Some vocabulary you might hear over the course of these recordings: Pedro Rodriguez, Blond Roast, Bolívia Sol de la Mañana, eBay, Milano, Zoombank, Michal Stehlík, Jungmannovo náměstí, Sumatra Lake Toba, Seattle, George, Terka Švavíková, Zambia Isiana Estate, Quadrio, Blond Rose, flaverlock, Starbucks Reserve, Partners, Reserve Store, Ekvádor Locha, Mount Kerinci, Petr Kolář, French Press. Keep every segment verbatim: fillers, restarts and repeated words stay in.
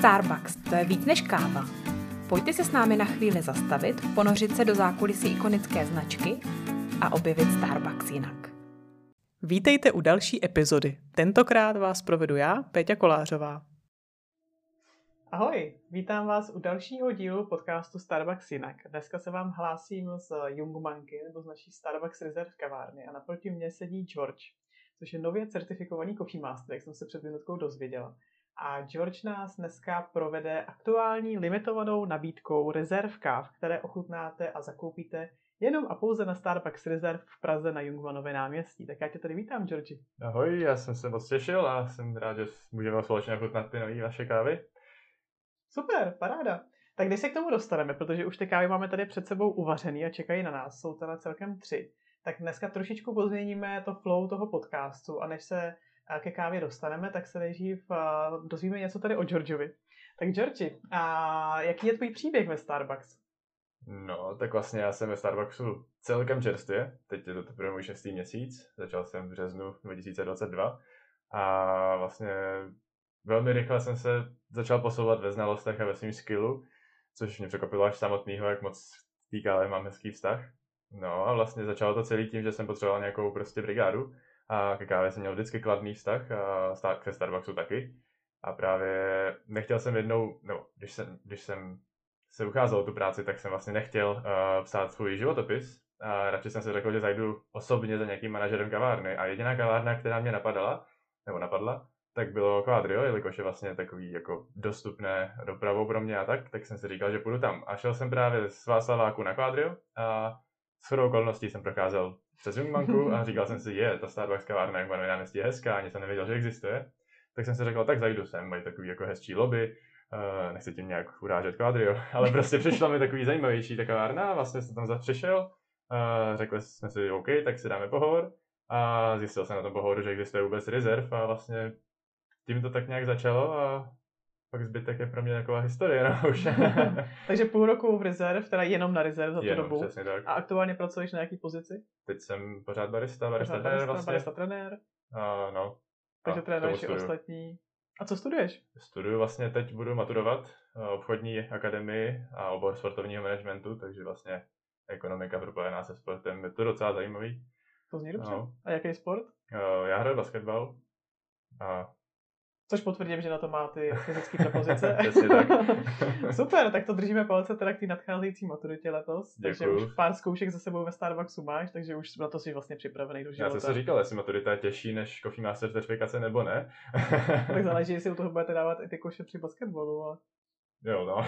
Starbucks, to je víc než káva. Pojďte se s námi na chvíli zastavit, ponořit se do zákulisí ikonické značky a objevit Starbucks jinak. Vítejte u další epizody. Tentokrát vás provedu já, Peťa Kolářová. Ahoj, vítám vás u dalšího dílu podcastu Starbucks jinak. Dneska se vám hlásím z Jungmanky, nebo z naší Starbucks Reserve kavárny a naproti mě sedí George, což je nově certifikovaný Coffee Master, jak jsem se před minutkou dozvěděla. A George nás dneska provede aktuální limitovanou nabídkou rezerv káv, které ochutnáte a zakoupíte jenom a pouze na Starbucks Reserve v Praze na Jungmannově náměstí. Tak já tě tady vítám, Georgi. Ahoj, já jsem se moc těšil a jsem rád, že můžeme společně ochutnat ty nový vaše kávy. Super, paráda. Tak když se k tomu dostaneme, protože už ty kávy máme tady před sebou uvařený a čekají na nás, jsou tady celkem tři, tak dneska trošičku pozměníme to flow toho podcastu a než se ke kávě dostaneme, tak se nejdřív dozvíme něco tady o Georgeovi. Tak Georgi, a jaký je tvůj příběh ve Starbucks? No, tak vlastně já jsem ve Starbucksu celkem čerstvě, teď je to teprve můj šestý měsíc, začal jsem v březnu dva tisíce dvacet dva a vlastně velmi rychle jsem se začal posouvat ve znalostech a ve svým skillu, což mě překvapilo až samotného, jak moc týká, ale mám hezký vztah. No a vlastně začalo to celý tím, že jsem potřeboval nějakou prostě brigádu a ke kávě jsem měl vždycky kladný vztah a ke Starbucksu taky. A právě nechtěl jsem jednou, no, když jsem, když jsem se ucházel o tu práci, tak jsem vlastně nechtěl uh, psát svůj životopis a radši jsem si řekl, že zajdu osobně za nějakým manažerem kavárny a jediná kavárna, která mě napadala, nebo napadla, tak bylo Quadrio, jelikož je vlastně takový jako dostupné dopravou pro mě a tak, tak jsem si říkal, že půjdu tam. A šel jsem právě z Václaváku na Quadrio a shodou okolností jsem procházel přes Zoombanku a říkal jsem si, je, ta Starbucks kavárna jak na náměstí je hezká, ani jsem nevěděl, že existuje. Tak jsem si řekl, tak zajdu sem, mají takový jako hezčí lobby, uh, nechci tím nějak urážet Quadrio, ale prostě přišla mi takový zajímavější ta kavárna, vlastně jsem tam zapřešel, uh, řekli jsme si, OK, tak si dáme pohovor a zjistil jsem na tom pohovoru, že existuje vůbec rezerv a vlastně tím to tak nějak začalo a pak zbytek je pro mě taková historie, no už. Takže půl roku v rezerv, teda jenom na rezerv za tu jenom, dobu. A aktuálně pracuješ na jaký pozici? Teď jsem pořád barista, barista pořád trenér barista, vlastně. Barista trenér. A, no. Takže a, trénuješ i ostatní. A co studuješ? Studuju vlastně, teď budu maturovat obchodní akademii a obor sportovního managementu, takže vlastně ekonomika propojená se sportem, je to docela zajímavý. To zní dobře. No. A jaký sport? Já hraju basketbal a což potvrdím, že na to má ty fyzické propozice. tak. Super, tak to držíme palce teda k té nadcházející maturitě letos. Děkuju. Takže už pár zkoušek za sebou ve Starbucksu máš, takže už na to jsi vlastně připravený do života. Já jsem si říkal, jestli maturita je těžší než Coffee Master certifikace nebo ne. Tak záleží, jestli u toho budete dávat i ty koše při basketbolu. Ale jo, no.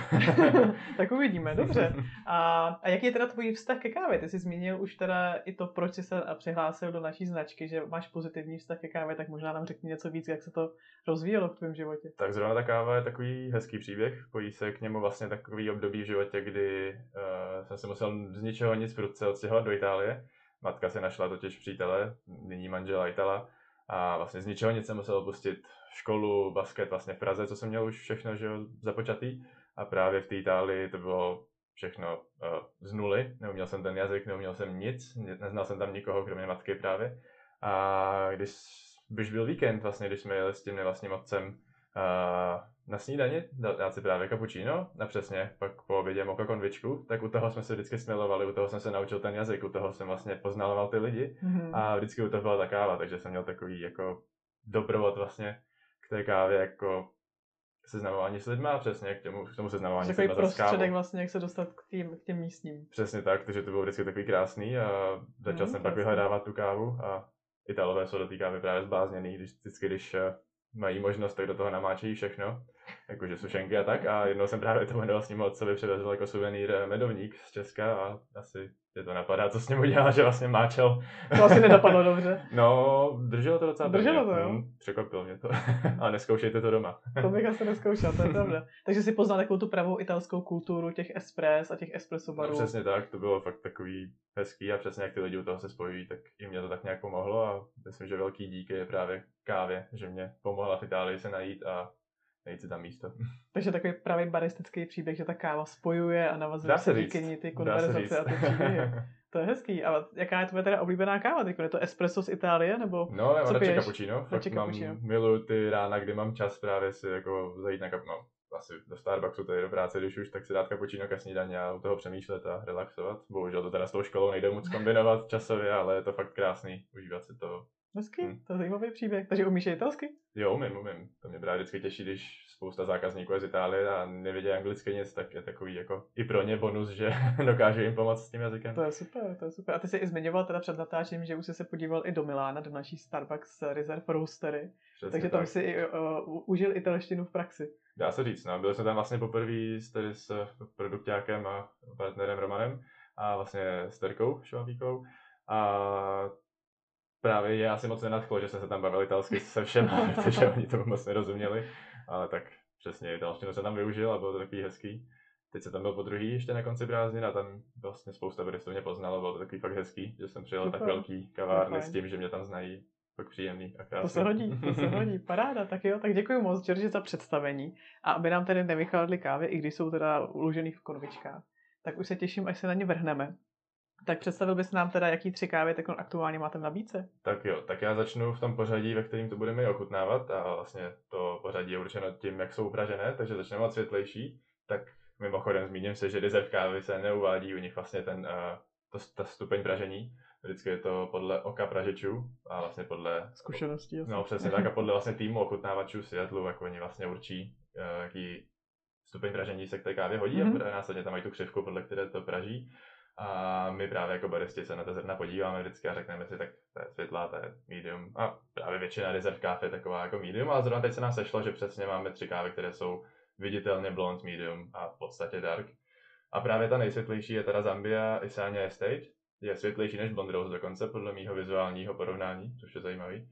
Tak uvidíme, dobře. A, a jaký je teda tvůj vztah ke kávě? Ty jsi zmínil už teda i to, proč jsi se přihlásil do naší značky, že máš pozitivní vztah ke kávě, tak možná nám řekni něco víc, jak se to rozvíjelo v tvém životě. Tak zrovna ta káva je takový hezký příběh, pojí se k němu vlastně takový období v životě, kdy uh, jsem se musel z ničeho nic prudce odstěhovat do Itálie. Matka se našla totiž přítele, nyní manžela Itala. A vlastně z ničeho nic jsem musel opustit školu, basket vlastně v Praze, co jsem měl už všechno že, započatý. A právě v té Itálii to bylo všechno uh, z nuly. Neuměl jsem ten jazyk, neuměl jsem nic, neznal jsem tam nikoho, kromě matky právě. A když, když byl víkend, vlastně, když jsme jeli s tím nevlastním otcem uh, na snídani, dát si právě cappuccino a přesně pak po obědě moka konvičku, tak u toho jsme se vždycky smilovali, u toho jsem se naučil ten jazyk, u toho jsem vlastně poznaloval ty lidi mm-hmm. a vždycky u toho byla ta káva, takže jsem měl takový jako doprovod vlastně k té kávě jako seznamování s lidma a přesně k tomu, k tomu seznamování s lidma za kávou. Takový prostředek vlastně, jak se dostat k těm, k těm místním. Přesně tak, takže to bylo vždycky takový krásný a začal mm, jsem krásný. Pak vyhledávat tu kávu a Italové jsou do té kávy právě zblázněný, když, vždycky, když mají možnost, tak do toho namáčejí všechno, jakože sušenky a tak. A jednou jsem právě to jmenoval s ním od sebe, přivezl jako suvenýr medovník z Česka a asi je to napadá, co s ním udělal, že vlastně máčel. To asi nedopadlo dobře. No, drželo to docela dobře. Drželo to, jo. Hmm, překvapilo mě to. Ale neskoušejte to doma. To bych asi neskoušel, to je pravda. Takže si poznal takovou tu pravou italskou kulturu těch espres a těch espresso barů. No, přesně tak, to bylo fakt takový hezký a přesně jak ty lidi u toho se spojují, tak i mě to tak nějak pomohlo a myslím, že velký díky je právě kávě, že mě pomohla v Itálii se najít a najít si tam místo. Takže takový právě baristický příběh, že ta káva spojuje a navazuje se díky ní ty konverzace a ty příběhy. To je hezký, ale jaká je tvoje teda oblíbená káva? Teď je to espresso z Itálie nebo no, já mám radši cappuccino. Miluju ty rána, kdy mám čas právě si jako zajít na kap, no, asi do Starbucksu tady do práce, když už, tak si dát kapučíno a snídaně a u toho přemýšlet a relaxovat. Bohužel to teda s tou školou nejde moc kombinovat časově, ale je to fakt krásný, užívat si to. Hezky, hmm. to je zajímavý příběh. Takže umíš italsky? Jo, umím, umím. To mě právě vždycky těší, když spousta zákazníků je z Itálie a nevědí anglicky nic, tak je takový jako i pro ně bonus, že dokážu jim pomoct s tím jazykem. To je super, to je super. A ty jsi i zmiňoval teda před natáčením, že už jsi se podíval i do Milána, do naší Starbucks Reserve Roastery. Přesně takže tak. Tam jsi i, uh, užil italštinu v praxi. Dá se říct, no. Byl jsem tam vlastně poprvé tady s produkťákem a partnerem Romanem a vlastně s Terkou Švavíkou a právě já si moc nenadchlo, že jsem se tam bavil italsky se všem, protože oni tomu moc nerozuměli, ale tak přesně italštinu jsem tam využil a bylo to takový hezký. Teď jsem tam byl podruhý ještě na konci prázdnin a tam vlastně spousta lidí se mě poznalo, bylo to takový fakt hezký, že jsem přijel super. Tak velký kavárny super. S tím, že mě tam znají. Tak příjemný a krásný. To se hodí, to se hodí, paráda, tak jo, tak děkuji moc, George, za představení a aby nám tady nevychladly kávy, i když jsou teda uložený v konvičkách, tak už se těším, až se na ně vrhneme. Tak představil bys nám teda, jaký tři kávy teď aktuálně máte v nabídce? Tak jo, tak já začnu v tom pořadí, ve kterém to budeme ochutnávat a vlastně to pořadí je určeno tím, jak jsou upražené, takže začneme od světlejší, tak mimochodem zmíním se, že Reserve kávy se neuvádí u nich vlastně ten, to, ta stupeň pražení. Vždycky je to podle oka pražečů a vlastně podle zkušeností. Jasný. No přesně tak a podle vlastně týmu ochutnávačů v Seattlu, jak oni vlastně určí, jaký stupeň pražení se k té kávě hodí mm-hmm. a následně tam mají tu křivku, podle které to praží. A my právě jako baristi se na ta zrna podíváme vždycky a řekneme si, tak to je světlá, to je medium. A právě většina Reserve káv je taková jako medium, ale zrovna teď se nám sešlo, že přesně máme tři kávy, které jsou viditelně blond, medium a v podstatě dark. A právě ta nejsvětlejší je teda Zambia Isiana Estate. Je světlejší než Blond Rose dokonce, podle mýho vizuálního porovnání, což je zajímavý.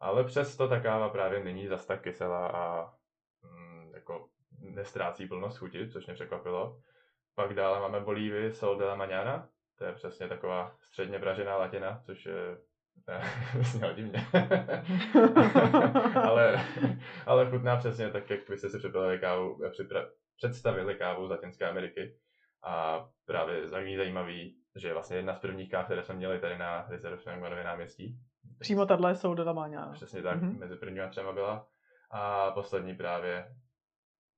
Ale přesto ta káva právě není zas tak kyselá a mm, jako nestrácí plnost chuti, což mě překvapilo. Pak dále máme Bolívii Sol de la Mañana, to je přesně taková středně pražená latina, což je... Vlastně divně. ale, ale chutná přesně tak, jak byste si připravili kávu, připra- představili kávu z Latinské Ameriky. A právě zajímavý, že je vlastně jedna z prvních káv, které jsme měli tady na Reserve v Jungmannově náměstí. Přímo tato jsou do Lamáňa. Přesně tak, mm-hmm. mezi prvníma třema byla. A poslední právě,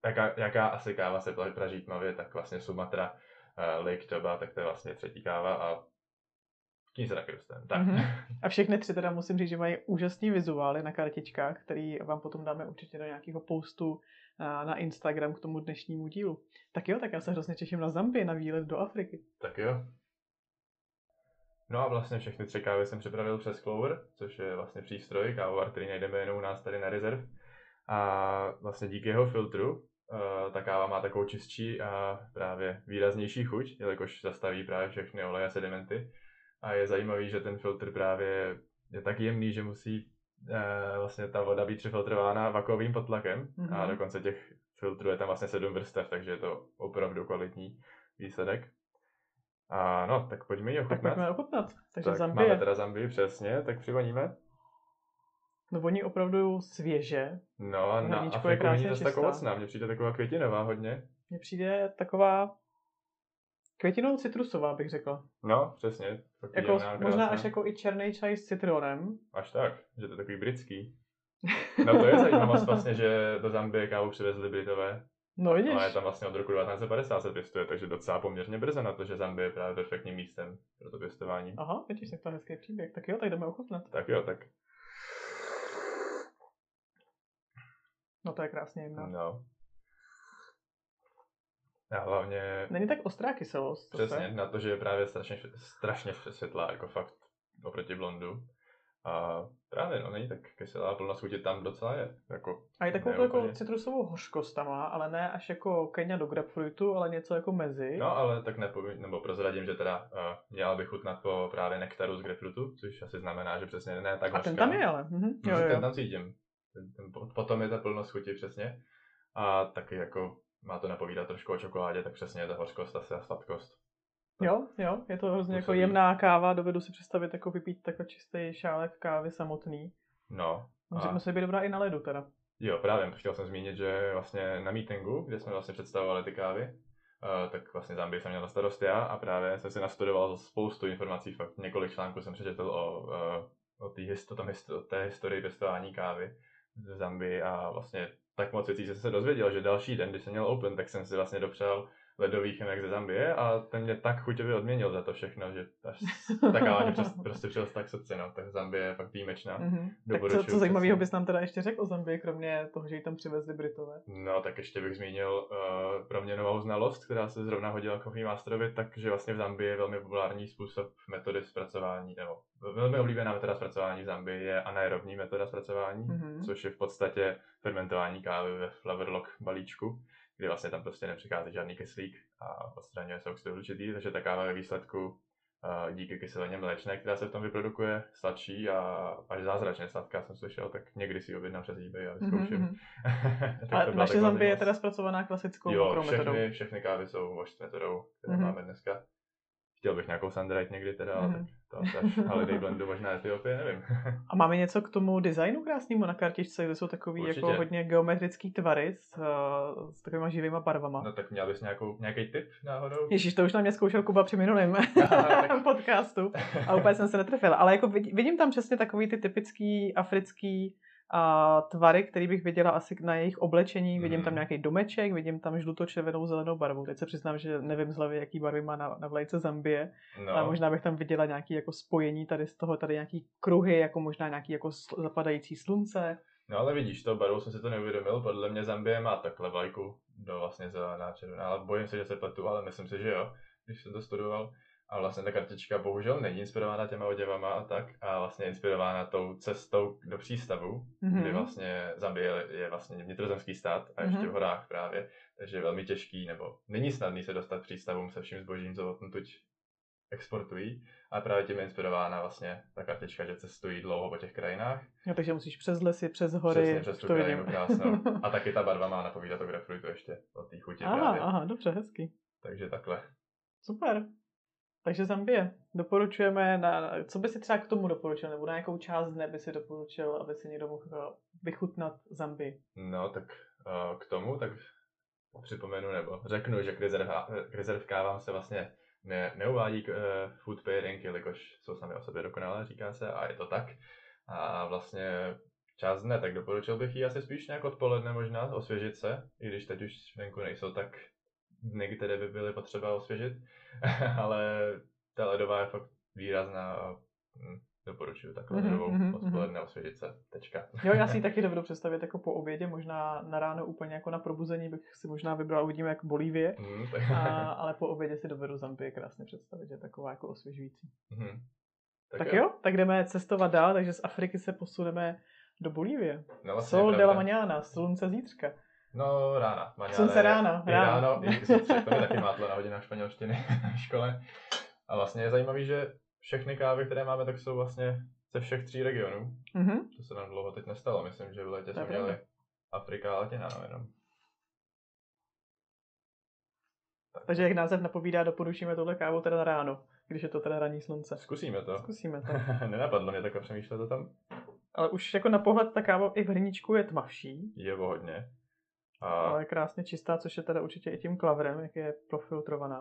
jaká, jaká asi káva se praží tmavě, tak vlastně Sumatra uh, Lake Toba, tak to je vlastně třetí káva a k ní se taky dostaneme. Tak. Mm-hmm. A všechny tři teda musím říct, že mají úžasný vizuály na kartičkách, který vám potom dáme určitě do nějakého postu na Instagram k tomu dnešnímu dílu. Tak jo, tak já se hrozně těším na Zambii, na výlet do Afriky. Tak jo. No a vlastně všechny tři kávy jsem připravil přes Clover, což je vlastně přístroj kávovar, který najdeme jenom u nás tady na Reserve. A vlastně díky jeho filtru ta káva má takovou čistší a právě výraznější chuť, jelikož zastaví právě všechny oleje a sedimenty. A je zajímavý, že ten filtr právě je tak jemný, že musí vlastně ta voda být přefiltrována vakuovým potlakem mm-hmm. a dokonce těch filtrů je tam vlastně sedm vrstev, takže je to opravdu kvalitní výsledek. A no, tak pojďme ji ochutnat. Tak pojďme ochutnat. Takže tak Zambie. Máme teda Zambii, přesně, tak přivoníme. No voní opravdu svěže. No a na Afriku není zase tak ovocná, mně přijde taková květinová hodně. Mně přijde taková květinou citrusová, bych řekl. No, přesně. Jako, jemná, možná až jako i černý čaj s citronem. Až tak, že to je takový britský. No to je zajímavost vlastně, že do Zambie kávu přivezli Britové. No vidíš. A je tam vlastně od roku devatenáct padesát se pěstuje, takže docela poměrně brzo na to, že Zambie je právě perfektním místem pro to pěstování. Aha, vidíš, tak to je hezký příběh. Tak jo, tak jdeme ochutnat. Tak jo, tak. No to je krásně jemná. No. A hlavně... Není tak ostrá kyselost. Přesně, se... na to, že je právě strašně, strašně světlá, jako fakt oproti blondu. A právě, no není tak kyselá, plnost chutě tam docela je. Jako, a je takovou jako citrusovou hořkost tam má, ale ne až jako Kenya do grapefruitu, ale něco jako mezi. No ale tak nepovím, nebo prozradím, že teda uh, měla bych chutnat po právě nektaru z grapefruitu, což asi znamená, že přesně ne tak hořká. A ten tam je ale. Mhm. Jo, jo. Ten tam cítím. Ten, ten, potom je ta plnost chutě přesně. A taky jako... Má to napovídat trošku o čokoládě, tak přesně je ta hořkost asi a sladkost. To jo, jo, je to hrozně jako jemná káva, dovedu si představit jako vypít takový čistý šálek kávy samotný. No. A... Musí být dobrá i na ledu teda. Jo, právě, chtěl jsem zmínit, že vlastně na meetingu, kde jsme vlastně představovali ty kávy, tak vlastně Zambii jsem měl na starost já a právě jsem si nastudoval spoustu informací, fakt několik článků jsem přečetl o, o, té, o té historii pěstování kávy. ze Zambii a vlastně tak moc věcí jsem se dozvěděl, že další den, když jsem měl open, tak jsem si vlastně dopřál ledový chemek ze Zambie a ten mě tak chuťově odměnil za to všechno, že tak ale prostě přijel tak srdce, no, tak Zambie je fakt výjimečná. Mm-hmm. Tak co, co zajímavého bys nám teda ještě řekl o Zambii, kromě toho, že ji tam přivezli Britové? No, tak ještě bych zmínil uh, pro mě novou znalost, která se zrovna hodila Coffee Masterovi, takže vlastně v Zambii je velmi populární způsob metody zpracování, nebo velmi oblíbená metoda zpracování v Zambii je anaerobní metoda zpracování, mm-hmm. což je v podstatě fermentování kávy ve flaverlock balíčku, kdy vlastně tam prostě nepřichází žádný kyslík a odstraňuje se oxid uhličitý, takže ta káva ve výsledku díky kyselině mléčné, která se v tom vyprodukuje, sladší a až zázračně sladká, jsem slyšel, tak někdy si ji objednám přes eBay a vyzkouším. Mm-hmm. A naše Zambie je teda zpracovaná klasickou mokrou metodou? Jo, všechny kávy jsou washed metodou, kterou mm-hmm. máme dneska. Chtěl bych nějakou sandrite někdy teda, ale mm-hmm. tak to až holiday blendu možná Etiopie, nevím. A máme něco k tomu designu krásnému na kartičce, kde jsou takový určitě jako hodně geometrický tvary s, s takovýma živýma barvama. No tak měl bys nějakou, nějaký tip náhodou? Ježíš, to už na mě zkoušel Kuba při minulém tak... podcastu a úplně jsem se netrefila. Ale jako vidím tam přesně takový ty typický africký a tvary, který bych viděla asi na jejich oblečení. Mm. Vidím tam nějaký domeček, vidím tam žluto-červenou zelenou barvu. Teď se přiznám, že nevím z hlavy, jaký barvy má na, na vlajce Zambie, no. Ale možná bych tam viděla nějaké jako spojení tady z toho, tady nějaký kruhy, jako možná nějaký jako sl- zapadající slunce. No ale vidíš, to barvou jsem si to neuvědomil, podle mě Zambie má takhle vlajku do vlastně zelená červená, ale bojím se, že se pletu, ale myslím si, že jo, když jsem to studoval. A vlastně ta kartička bohužel není inspirována těma oděvama a tak, a vlastně inspirována tou cestou do přístavu, mm-hmm. kdy vlastně Zambie je vlastně vnitrozemský stát a ještě mm-hmm. v horách právě, takže je velmi těžký, nebo není snadný se dostat přístavům se vším zbožím, co odtud exportují. A právě tím je inspirována vlastně ta kartička, že cestují dlouho po těch krajinách. No, takže musíš přes lesy, přes hory. Přesně, přes tu to krajinu krásnou. A taky ta barva má napovídat o grapefruitu ještě o té chutě aha, právě. Aha, dobře, hezky. Takže takhle. Super. Takže Zambie, doporučujeme, na, co by si třeba k tomu doporučil, nebo na jakou část dne by si doporučil, aby si někdo mohl vychutnat Zambii? No tak k tomu, tak připomenu nebo řeknu, že k, rezerva, k rezervkávám se vlastně ne, neuvádí k, eh, food pairing, jelikož jsou sami o sobě dokonalé, říká se, a je to tak. A vlastně část dne, tak doporučil bych ji asi spíš nějak odpoledne možná osvěžit se, i když teď už venku nejsou tak dny, které by byly potřeba osvěžit, ale ta ledová je fakt výrazná a doporučuji takovou ledovou mm-hmm, odpoledne mm-hmm. osvěžit se. Tečka. Jo, já si ji taky dovedu představit jako po obědě, možná na ráno úplně jako na probuzení bych si možná vybral, uvidíme jak Bolívie, mm, a, ale po obědě si dovedu Zambii krásně představit, že je taková jako osvěžující. Mm-hmm. Tak, tak jo, tak jdeme cestovat dál, takže z Afriky se posuneme do Bolívie. No, vlastně Sol de la Mañana, slunce zítřka. No rána, maňále. Slunce ráno, ráno. ráno i zítřek, to taky mátlo na hodinách španělštiny na škole. A vlastně je zajímavý, že všechny kávy, které máme, tak jsou vlastně ze všech tří regionů. Mm-hmm. To se nám dlouho teď nestalo, myslím, že v létě jsme měli Afrika a Latina jenom. Tak. Takže jak název napovídá, doporučíme tohle kávu teda ráno, když je to teda ranní slunce. Zkusíme to. Zkusíme to. Nenapadlo mě takhle přemýšlet to tam. Ale už jako na pohled ta káva i v hrníčku je tmavší. Je hodně. A... ale krásně čistá, což je teda určitě i tím klavrem, jak je profiltrovaná.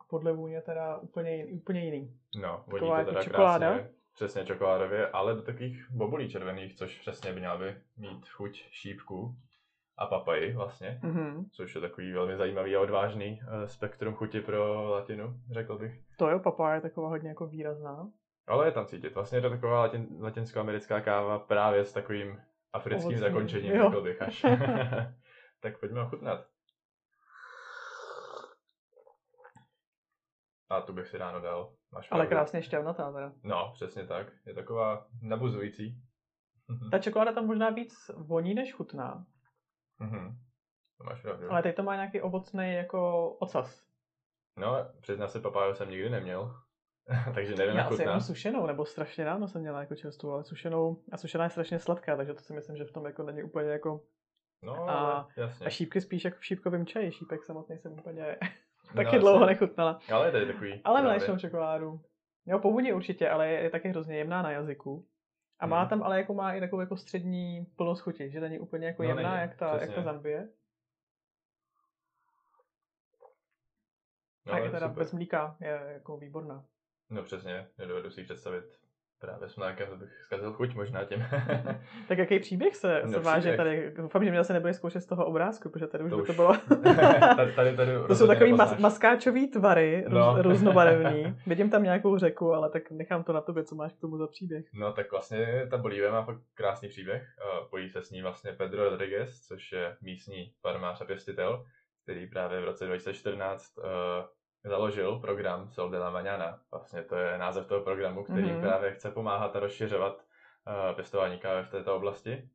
A podle vůně teda úplně jiný. Úplně jiný. No, voní to teda čokoláda. Krásně, přesně čokoládově, ale do takových bobulí červených, což přesně by měla by mít chuť šípku a papaji vlastně, mm-hmm. což je takový velmi zajímavý a odvážný spektrum chuti pro latinu, řekl bych. To jo, papaja je taková hodně jako výrazná. Ale je tam cítit. Vlastně je to taková latin, latinskoamerická káva právě s takovým africkým ovocný zakončením, řekl bych až. Tak pojďme ochutnat. A tu bych si ráno dal. Máš ale pravdu. Krásně šťavnatá teda. No, přesně tak. Je taková nabuzující. Ta čokoláda tam možná víc voní, než chutná. Mhm. To máš pravdu. Ale teď to má nějaký ovocný jako ocas. No, přiznám se, papáju jsem nikdy neměl. Takže nevím, já asi jenom sušenou, nebo strašně ráno jsem měla jako čerstvou, ale sušenou, a sušená je strašně sladká, takže to si myslím, že v tom jako není úplně jako, no, a, jasně. A šípky spíš jako v šípkovém čaji, šípek samotný jsem úplně taky no, dlouho nechutnala. Ale tady takový. Ale mléčnou čokoládu. Jo, povodí určitě, ale je, je taky hrozně jemná na jazyku. A má hmm. tam ale jako má i takovou jako střední plnost chuti, že není úplně jako no, jemná, nejde, jak, ta, jak ta Zambie. No, a je teda super. Bez mlíka je jako výborná. No přesně, nedovedu si představit Právě jsem nákaz, bych zkazil chuť možná těm. Tak jaký příběh se, no, se váže tady? Doufám, že mě zase nebudeš zkoušet z toho obrázku, protože tady už to by to bylo... tady, tady, tady to jsou takový mas, maskáčový tvary, no. růz, různobarevný. Vidím tam nějakou řeku, ale tak nechám to na tobě, co máš k tomu za příběh. No tak vlastně ta Bolívie má fakt krásný příběh. Pojí se s ní vlastně Pedro Rodriguez, což je místní farmář a pěstitel, který právě v roce dva tisíce čtrnáct uh, založil program Sol de la Mañana. Vlastně to je název toho programu, který mm-hmm. právě chce pomáhat a rozšiřovat uh, pěstování kávy v této oblasti.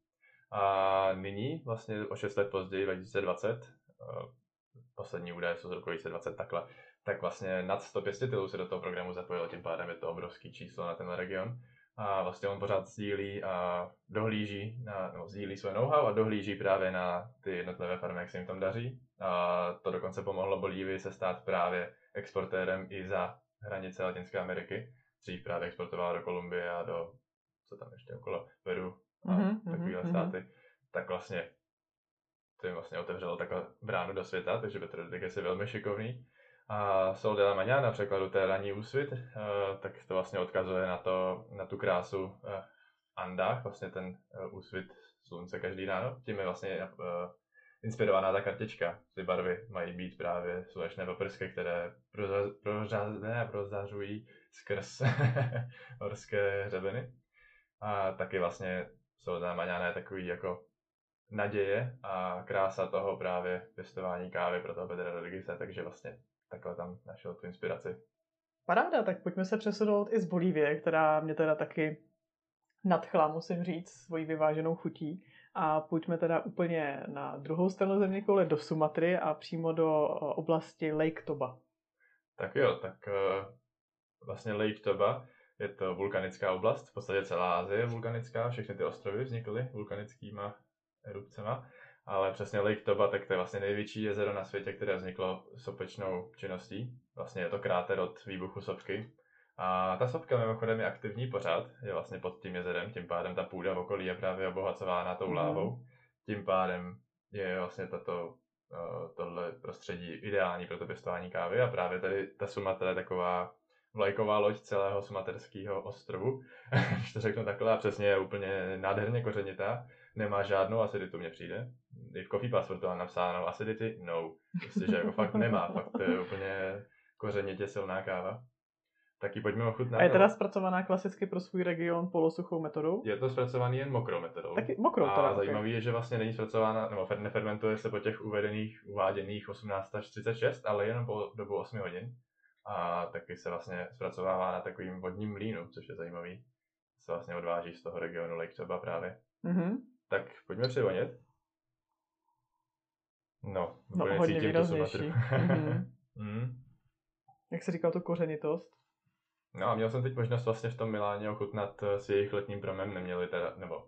A nyní, vlastně o šest let později, dva tisíce dvacet, uh, poslední údaje jsou z roku dva tisíce dvacet takhle, tak vlastně nad sto pěstitelů se do toho programu zapojilo, tím pádem je to obrovský číslo na tenhle region. A vlastně on pořád sdílí a dohlíží, na, no, sdílí své know-how a dohlíží právě na ty jednotlivé farmy, jak se jim tam daří. A to dokonce pomohlo Bolívii se stát právě exportérem i za hranice Latinské Ameriky. Dřív právě exportovala do Kolumbie a do, co tam ještě okolo, Peru a mm-hmm, takovéhle mm-hmm. státy. Tak vlastně to jim vlastně otevřelo takovou bránu do světa, takže Petro Rodriguez je velmi šikovný. A Sol de la Mañana, na překladu té ranní úsvit, tak to vlastně odkazuje na, to, na tu krásu v Andách, vlastně ten úsvit slunce každý ráno. Tím je vlastně inspirovaná ta kartička. Ty barvy mají být právě slunečné paprsky, které prozařují skrz horské hřebeny. A taky vlastně Sol de la Mañana je takový jako naděje a krása toho právě pěstování kávy pro toho Pedra Rodrigueze, takže vlastně takhle tam našel tu inspiraci. Paráda, tak pojďme se přesunout i z Bolívie, která mě teda taky nadchla, musím říct, svojí vyváženou chutí. A pojďme teda úplně na druhou stranu zeměkoule do Sumatry a přímo do oblasti Lake Toba. Tak jo, tak vlastně Lake Toba je to vulkanická oblast, v podstatě celá Asie je vulkanická, všechny ty ostrovy vznikly vulkanickýma erupcema. Ale přesně Lake Toba, tak to je vlastně největší jezero na světě, které vzniklo sopečnou činností. Vlastně je to kráter od výbuchu sopky. A ta sopka mimochodem je aktivní pořád, je vlastně pod tím jezerem, tím pádem ta půda v okolí je právě obohacována tou lávou. Tím pádem je vlastně tato, tohle prostředí ideální pro to pěstování kávy a právě tady ta Sumatra je taková vlajková loď celého sumaterského ostrovu, když to řeknu takhle, a přesně je úplně nádherně kořenitá. Nemá žádnou aciditu, mně přijde. I v Coffee Masteru to má napsáno acidity, no. Prostě, že jako fakt nemá, fakt to je úplně kořenitě silná káva. Taky pojďme ochutnat. A je teda zpracovaná klasicky pro svůj region polosuchou metodou? Je to zpracovaný jen mokrou metodou. Taky mokrou teda. A zajímavý okay. je, že vlastně není zpracována, nebo nefermentuje se po těch uvedených, uváděných osmnáct až třicet šest, ale jenom po dobu osmi hodin. A taky se vlastně zpracovává na takovým vodním mlýnu, což je zajímavý. Se vlastně odváží z toho regionu Lake Toba právě. Mm-hmm. Tak pojďme přivonět. No, no hodně výraznější. Mm-hmm. mm. Jak jsi říkal, tu kořenitost? No a měl jsem teď možnost vlastně v tom Miláně ochutnat s jejich letním promem. Neměli teda, nebo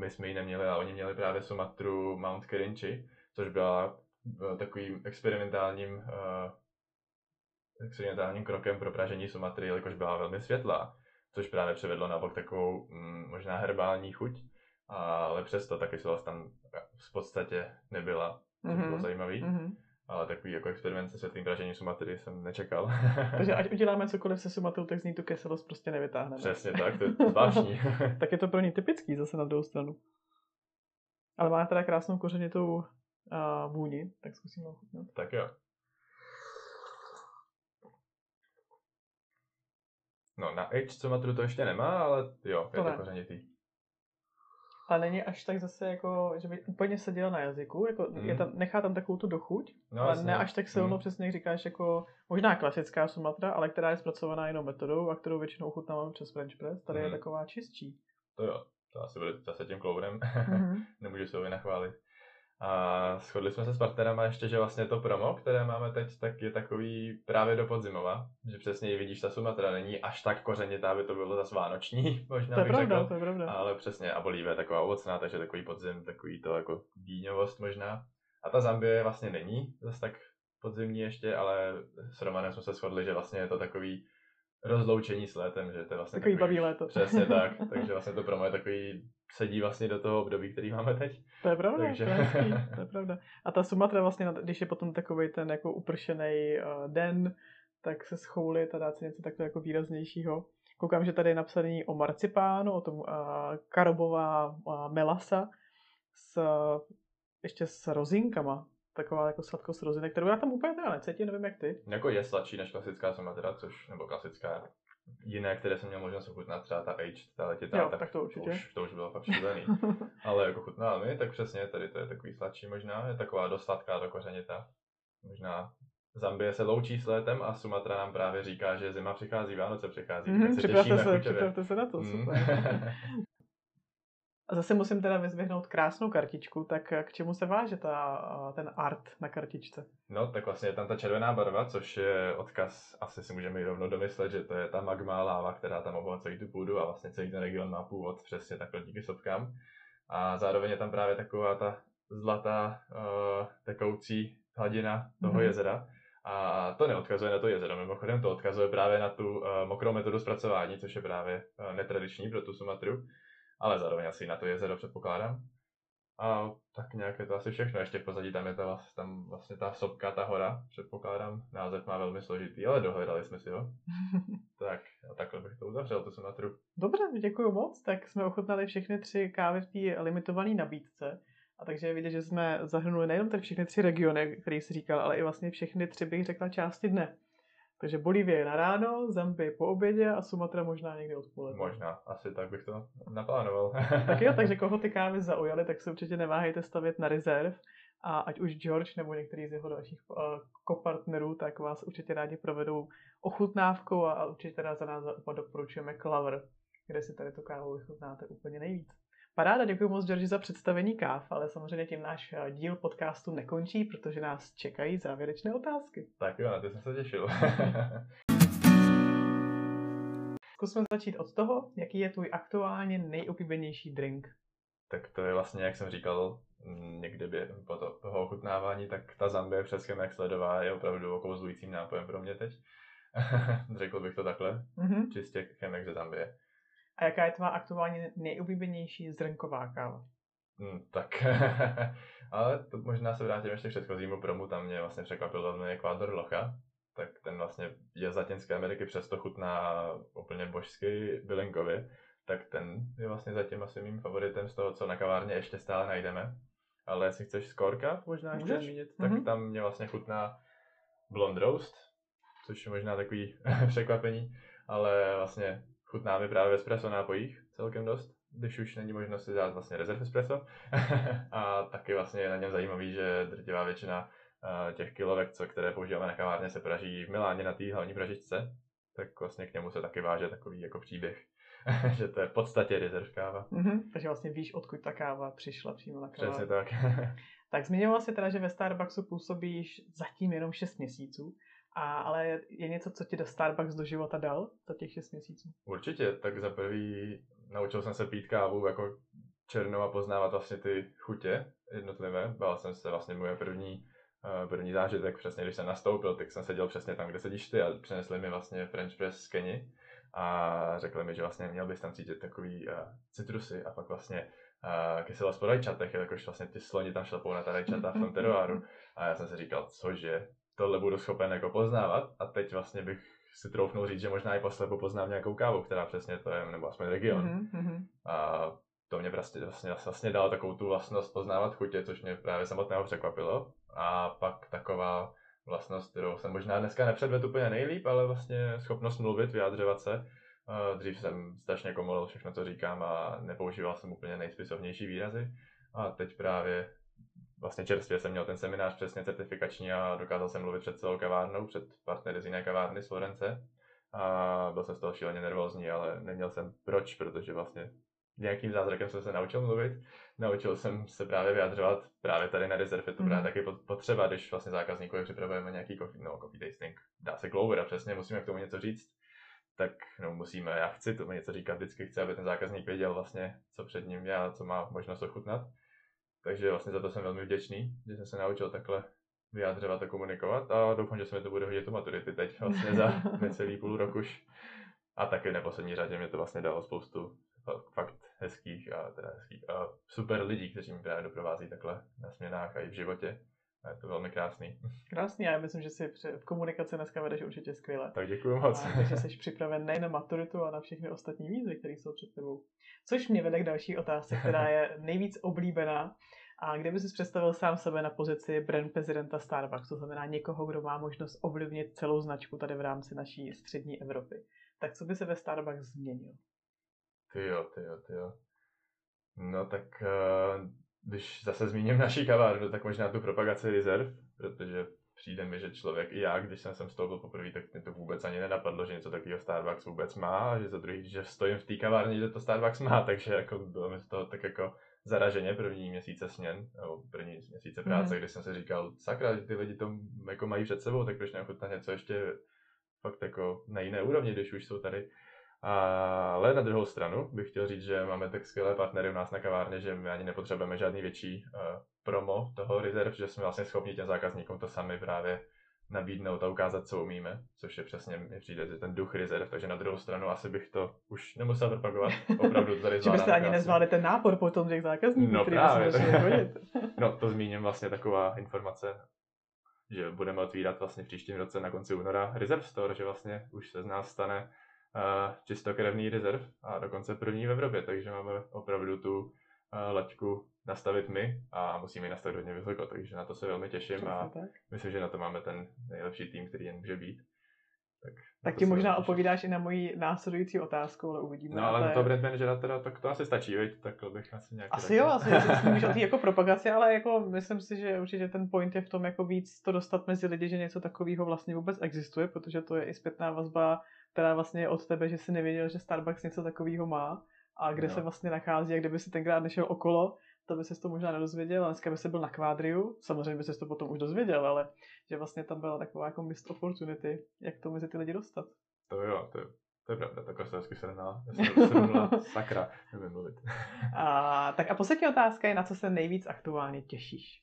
my jsme ji neměli, ale oni měli právě Sumatru Mount Kerinci, což byla takovým experimentálním, uh, experimentálním krokem pro pražení Sumatry, jelikož byla velmi světlá, což právě přivedlo na bok takovou mm, možná herbální chuť. Ale přesto taky světlost tam v podstatě nebyla, což mm-hmm. bylo zajímavý, mm-hmm. ale takový jako experiment se světlým pražením Sumatry jsem nečekal. Takže ať uděláme cokoliv se Sumatrou, tak z ní tu kyselost prostě nevytáhneme. Přesně tak, to je zvláštní. Tak je to pro ní typický zase na druhou stranu. Ale má teda krásnou kořenitou uh, vůni, tak zkusíme ochutnat. Tak jo. No na H Sumatru to ještě nemá, ale jo, to je ne. to kořenitý. A není až tak zase jako, že by úplně seděla na jazyku, jako mm. je tam, nechá tam takovou tu dochuť, no, ale jasný. Ne až tak silnou, mm. přesně jak říkáš, jako možná klasická Sumatra, ale která je zpracovaná jinou metodou a kterou většinou chutnáme přes French Press, tady mm. je taková čistší. To jo, to asi bude zase tím Cloverem, mm-hmm. nemůžu se ho vynachválit. A shodli jsme se s partnerama ještě, že vlastně to promo, které máme teď, tak je takový právě do podzimova, že přesně ji vidíš, ta Sumatra není až tak kořenitá, aby to bylo zase vánoční, možná to bych pravda, řekl, to je pravda. Ale přesně, a Bolívie je taková ovocná, takže takový podzim, takový to jako dýňovost možná. A ta Zambie vlastně není zase tak podzimní ještě, ale s Romanem jsme se shodli, že vlastně je to takový rozloučení s létem, že to je vlastně takový, takový baví léto. Přesně tak, takže vlastně to promo je takový, sedí vlastně do toho období, který máme teď. To je pravda, takže... to, je hezký, to je pravda. A ta Sumatra vlastně, když je potom takovej ten jako upršenej uh, den, tak se schoulit a dát si něco takto jako výraznějšího. Koukám, že tady je napsaný o marcipánu, o tom karobová melasa s, ještě s rozinkama. Taková jako sladkost rozinek, kterou já tam úplně teda necítím, nevím jak ty. Jako je sladší než klasická Sumatra, což, nebo klasická jiné, které jsem měl možnost ochutnat, třeba ta aged, ta letitá, jo, tak, tak to, určitě. To, už, to už bylo fakt šílený. Ale jako chutná mi, tak přesně, tady to je takový sladší možná, je taková dost sladká, dokořenitá. Možná Zambie se loučí s létem a Sumatra nám právě říká, že zima přichází, Vánoce přichází, mm, tak se těšíme. Se, připravte se na to, mm. super. A zase musím teda vyzvihnout krásnou kartičku, tak k čemu se váže ta, ten art na kartičce? No, tak vlastně je tam ta červená barva, což je odkaz, asi si můžeme i rovnou domyslet, že to je ta magma láva, která tam obohacuje tu půdu a vlastně celý ten region má původ přesně takhle díky sopkám. A zároveň je tam právě taková ta zlatá uh, tekoucí hladina toho mm-hmm. jezera. A to neodkazuje na to jezero, mimochodem to odkazuje právě na tu uh, mokrou metodu zpracování, což je právě uh, netradiční pro tu Sumatru. Ale zároveň asi na to jezero předpokládám. A tak nějak je to asi všechno. Ještě v pozadí tam je ta, tam vlastně ta sopka, ta hora, předpokládám. Název má velmi složitý, ale dohledali jsme si ho. Tak a takhle bych to uzavřel, to jsem na tru. Dobře, děkuji moc. Tak jsme ochutnali všechny tři kávy v té limitované nabídce. A takže je vidět, že jsme zahrnuli nejenom tak všechny tři regiony, který jsi říkal, ale i vlastně všechny tři, bych řekla, části dne. Takže Bolívie na ráno, Zambie po obědě a Sumatra možná někdy odpoledne. Možná, asi tak bych to naplánoval. Tak jo, takže koho ty kávy zaujaly, tak se určitě neváhejte stavět na Reserve. A ať už George nebo některý z jeho dalších kopartnerů, uh, tak vás určitě rádi provedou ochutnávkou a, a určitě teda za nás doporučujeme Clover, kde si tady tu kávu vychutnáte úplně nejvíc. Paráda, děkuji moc George za představení káv, ale samozřejmě tím náš díl podcastu nekončí, protože nás čekají závěrečné otázky. Tak jo, na to jsem se těšil. Zkusme začít od toho, jaký je tvůj aktuálně nejoblíbenější drink. Tak to je vlastně, jak jsem říkal, někdy by po to, toho ochutnávání, tak ta Zambie přes jak sledová je opravdu okouzlujícím nápojem pro mě teď. Řekl bych to takhle, mm-hmm. čistě chemek ze Zambie. A jaká je tvá aktuálně nejoblíbenější zrnková káva? Hmm, tak, ale to možná se vrátím ještě k předchozímu promu, tam mě vlastně překvapil velmi Ekvádor Locha, tak ten vlastně je z Latinské Ameriky, přesto chutná úplně božsky bylinkově, tak ten je vlastně zatím asi mým favoritem z toho, co na kavárně ještě stále najdeme. Ale jestli chceš skorka, možná ještě zmínit, tak mm-hmm. tam mě vlastně chutná Blond Roast, což je možná takový překvapení, ale vlastně chutná mi právě v espresso nápojích celkem dost, když už není možnost si dát vlastně Reserve espresso. A taky vlastně je na něm zajímavý, že drtivá většina těch kilovek, co, které používáme na kavárně, se praží v Miláně na té hlavní pražičce. Tak vlastně k němu se taky váže takový jako příběh, že to je v podstatě Reserve káva. Mm-hmm, takže vlastně víš, odkud ta káva přišla přímo na kavárně. Přesně tak. Tak zmiňoval jsi teda, že ve Starbucksu působíš zatím jenom šest měsíců. A, ale je něco, co ti do Starbucks do života dal za těch šest měsíců? Určitě, tak za prvý naučil jsem se pít kávu jako černou a poznávat vlastně ty chutě jednotlivé. Bál jsem se vlastně moje první, uh, první zážitek, přesně když jsem nastoupil, tak jsem seděl přesně tam, kde sedíš ty a přinesli mi vlastně French Press z Keni a řekli mi, že vlastně měl bys tam cítit takový uh, citrusy a pak vlastně Uh, kyselost po rajčatech, jakož vlastně ty sloni tam šlapou na ta rajčata v tom teruáru. A já jsem si říkal, cože, tohle budu schopen jako poznávat a teď vlastně bych si troufnul říct, že možná i poslepu poznám nějakou kávu, která přesně to je, nebo aspoň region. Mm-hmm. A to mě vlastně, vlastně, vlastně dalo takovou tu vlastnost poznávat chutě, což mě právě samotného překvapilo. A pak taková vlastnost, kterou jsem možná dneska nepředvedl úplně nejlíp, ale vlastně schopnost mluvit, vyjadřovat se. Dřív jsem strašně komolil všechno, co říkám a nepoužíval jsem úplně nejspisovnější výrazy. A teď právě vlastně čerstvě jsem měl ten seminář přesně certifikační a dokázal jsem mluvit před celou kavárnou, před partnery z jiné kavárny z Florence. A byl jsem z toho šíleně nervózní, ale neměl jsem proč, protože vlastně nějakým zázrakem jsem se naučil mluvit. Naučil jsem se právě vyjadřovat, právě tady na Reserve, to právě taky potřeba, když vlastně zákazníkovi připravujeme nějaký coffee, no, coffee tasting. Dá se Clover a přesně musíme k tomu něco říct. Tak no, musíme, já chci tomu něco říkat, vždycky chci, aby ten zákazník věděl vlastně, co před ním je a co má možnost ochutnat. Takže vlastně za to jsem velmi vděčný, že jsem se naučil takhle vyjádřovat a komunikovat a doufám, že se mi to bude hodit do maturity teď vlastně za necelý půl roku už. A taky v neposlední řadě mě to vlastně dalo spoustu fakt hezkých a, teda hezkých a super lidí, kteří mi právě doprovází takhle na směnách a i v životě. Je to velmi krásný. Krásný, já myslím, že si v komunikaci dneska vedeš určitě skvěle. Tak děkuju moc. A že jsi připraven nejen na maturitu, a na všechny ostatní výzvy, které jsou před tebou. Což mě vede k další otázce, která je nejvíc oblíbená. A kdyby jsi představil sám sebe na pozici brand prezidenta Starbucks, to znamená někoho, kdo má možnost ovlivnit celou značku tady v rámci naší střední Evropy, tak co by se ve Starbucks změnil? Tyjo, tyjo, tyjo. No tak... Uh... Když zase zmíním naší kavárnu, tak možná tu propagaci Reserve, protože přijde mi, že člověk i já, když jsem sem vstoupil poprvé, tak mě to vůbec ani nenapadlo, že něco takového Starbucks vůbec má, a že za druhý, že stojím v té kavárně, kde to Starbucks má, takže jako bylo mi z toho tak jako zaraženě první měsíce směn, nebo první měsíce práce, mm. kdy jsem si říkal, sakra, že ty lidi to jako mají před sebou, tak proč neochutná něco ještě fakt jako na jiné úrovni, když už jsou tady. Ale na druhou stranu bych chtěl říct, že máme tak skvělé partnery u nás na kavárně, že my ani nepotřebujeme žádný větší uh, promo toho Reserve, že jsme vlastně schopni těm zákazníkům to sami právě nabídnout a ukázat, co umíme, což je přesně, mi přijde, že ten duch Reserve, takže na druhou stranu asi bych to už nemusel propagovat, opravdu to tady zvládám. Že byste ani nezvládli ten nápor potom těch zákazníků, no, který právě, bychom měli No to zmíním vlastně taková informace, že budeme otvírat vlastně v příštím roce na konci února Reserve Store, že vlastně už se z nás stane Uh, čistokrevný Reserve a dokonce první v Evropě, takže máme opravdu tu uh, laťku nastavit my a musíme ji nastavit hodně vysoko, takže na to se velmi těším. Přesně a tak. Myslím, že na to máme ten nejlepší tým, který jen může být. Tak, tak ti možná odpovídáš i na moji následující otázku, ale uvidíme. No ale na to brand managera teda, tak to asi stačí, veď? Tak bych asi nějak... Asi jo, asi mluvíš o té jako propagaci, ale jako myslím si, že určitě ten point je v tom jako víc to dostat mezi lidi, že něco takového vlastně vůbec existuje, protože to je i zpětná vazba, která vlastně je od tebe, že jsi nevěděl, že Starbucks něco takového má a kde no. se vlastně nachází, a kdyby si tenkrát nešel okolo, to by ses to možná nedozvěděl, a dneska by se byl na Quadriu, samozřejmě by ses to potom už dozvěděl, ale že vlastně tam byla taková jako missed opportunity, jak to mezi ty lidi dostat. To jo, to je, to je pravda, takhle se hezky srovnala, sakra, nevím mluvit. A, tak a poslední otázka je, na co se nejvíc aktuálně těšíš?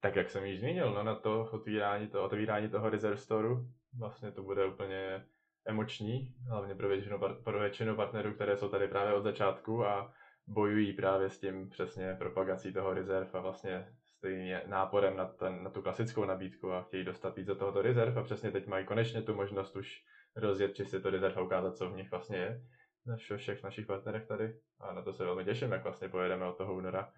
Tak jak jsem již zmínil, no na to otvírání, to otvírání toho Reserve Storu, vlastně to bude úplně emoční, hlavně pro většinu, pro většinu partnerů, které jsou tady právě od začátku a bojují právě s tím přesně propagací toho Reserve a vlastně stejně náporem na, ten, na tu klasickou nabídku a chtějí dostat víc do tohoto Reserve a přesně teď mají konečně tu možnost už rozjet čistě to Reserve a ukázat, co v nich vlastně je na všech našich partnerech tady a na to se velmi těším, jak vlastně pojedeme od toho února.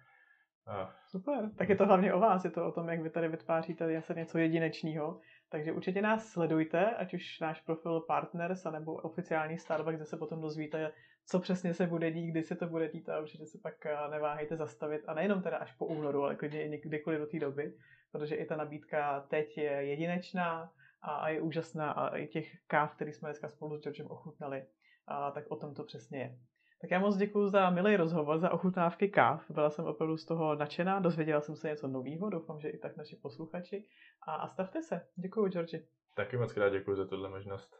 A... Super, tak je to hlavně o vás, je to o tom, jak vy tady vytváříte jasně něco jedinečného. Takže určitě nás sledujte, ať už náš profil Partners, anebo oficiální Starbucks, kde se potom dozvíte, co přesně se bude dít, kdy se to bude dít a určitě se pak neváhejte zastavit. A nejenom teda až po únoru, ale klidně i kdykoliv do té doby, protože i ta nabídka teď je jedinečná a je úžasná a i těch káv, který jsme dneska spolu s Georgem ochutnali, a tak o tom to přesně je. Tak já moc děkuju za milý rozhovor, za ochutnávky káv. Byla jsem opravdu z toho nadšená, dozvěděla jsem se něco nového, doufám, že i tak naši posluchači. A, a stavte se. Děkuju, Georgi. Taky moc krát děkuju za tuhle možnost.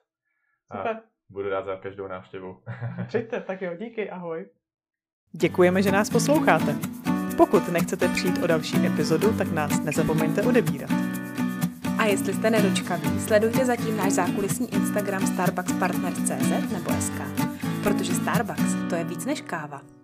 Super. A budu rád za každou návštěvu. Přijďte, tak jo, díky, ahoj. Děkujeme, že nás posloucháte. Pokud nechcete přijít o další epizodu, tak nás nezapomeňte odebírat. A jestli jste nedočkaví, sledujte zatím náš zákulisní Instagram starbucks partners tečka cz nebo es ká. Protože Starbucks to je víc než káva.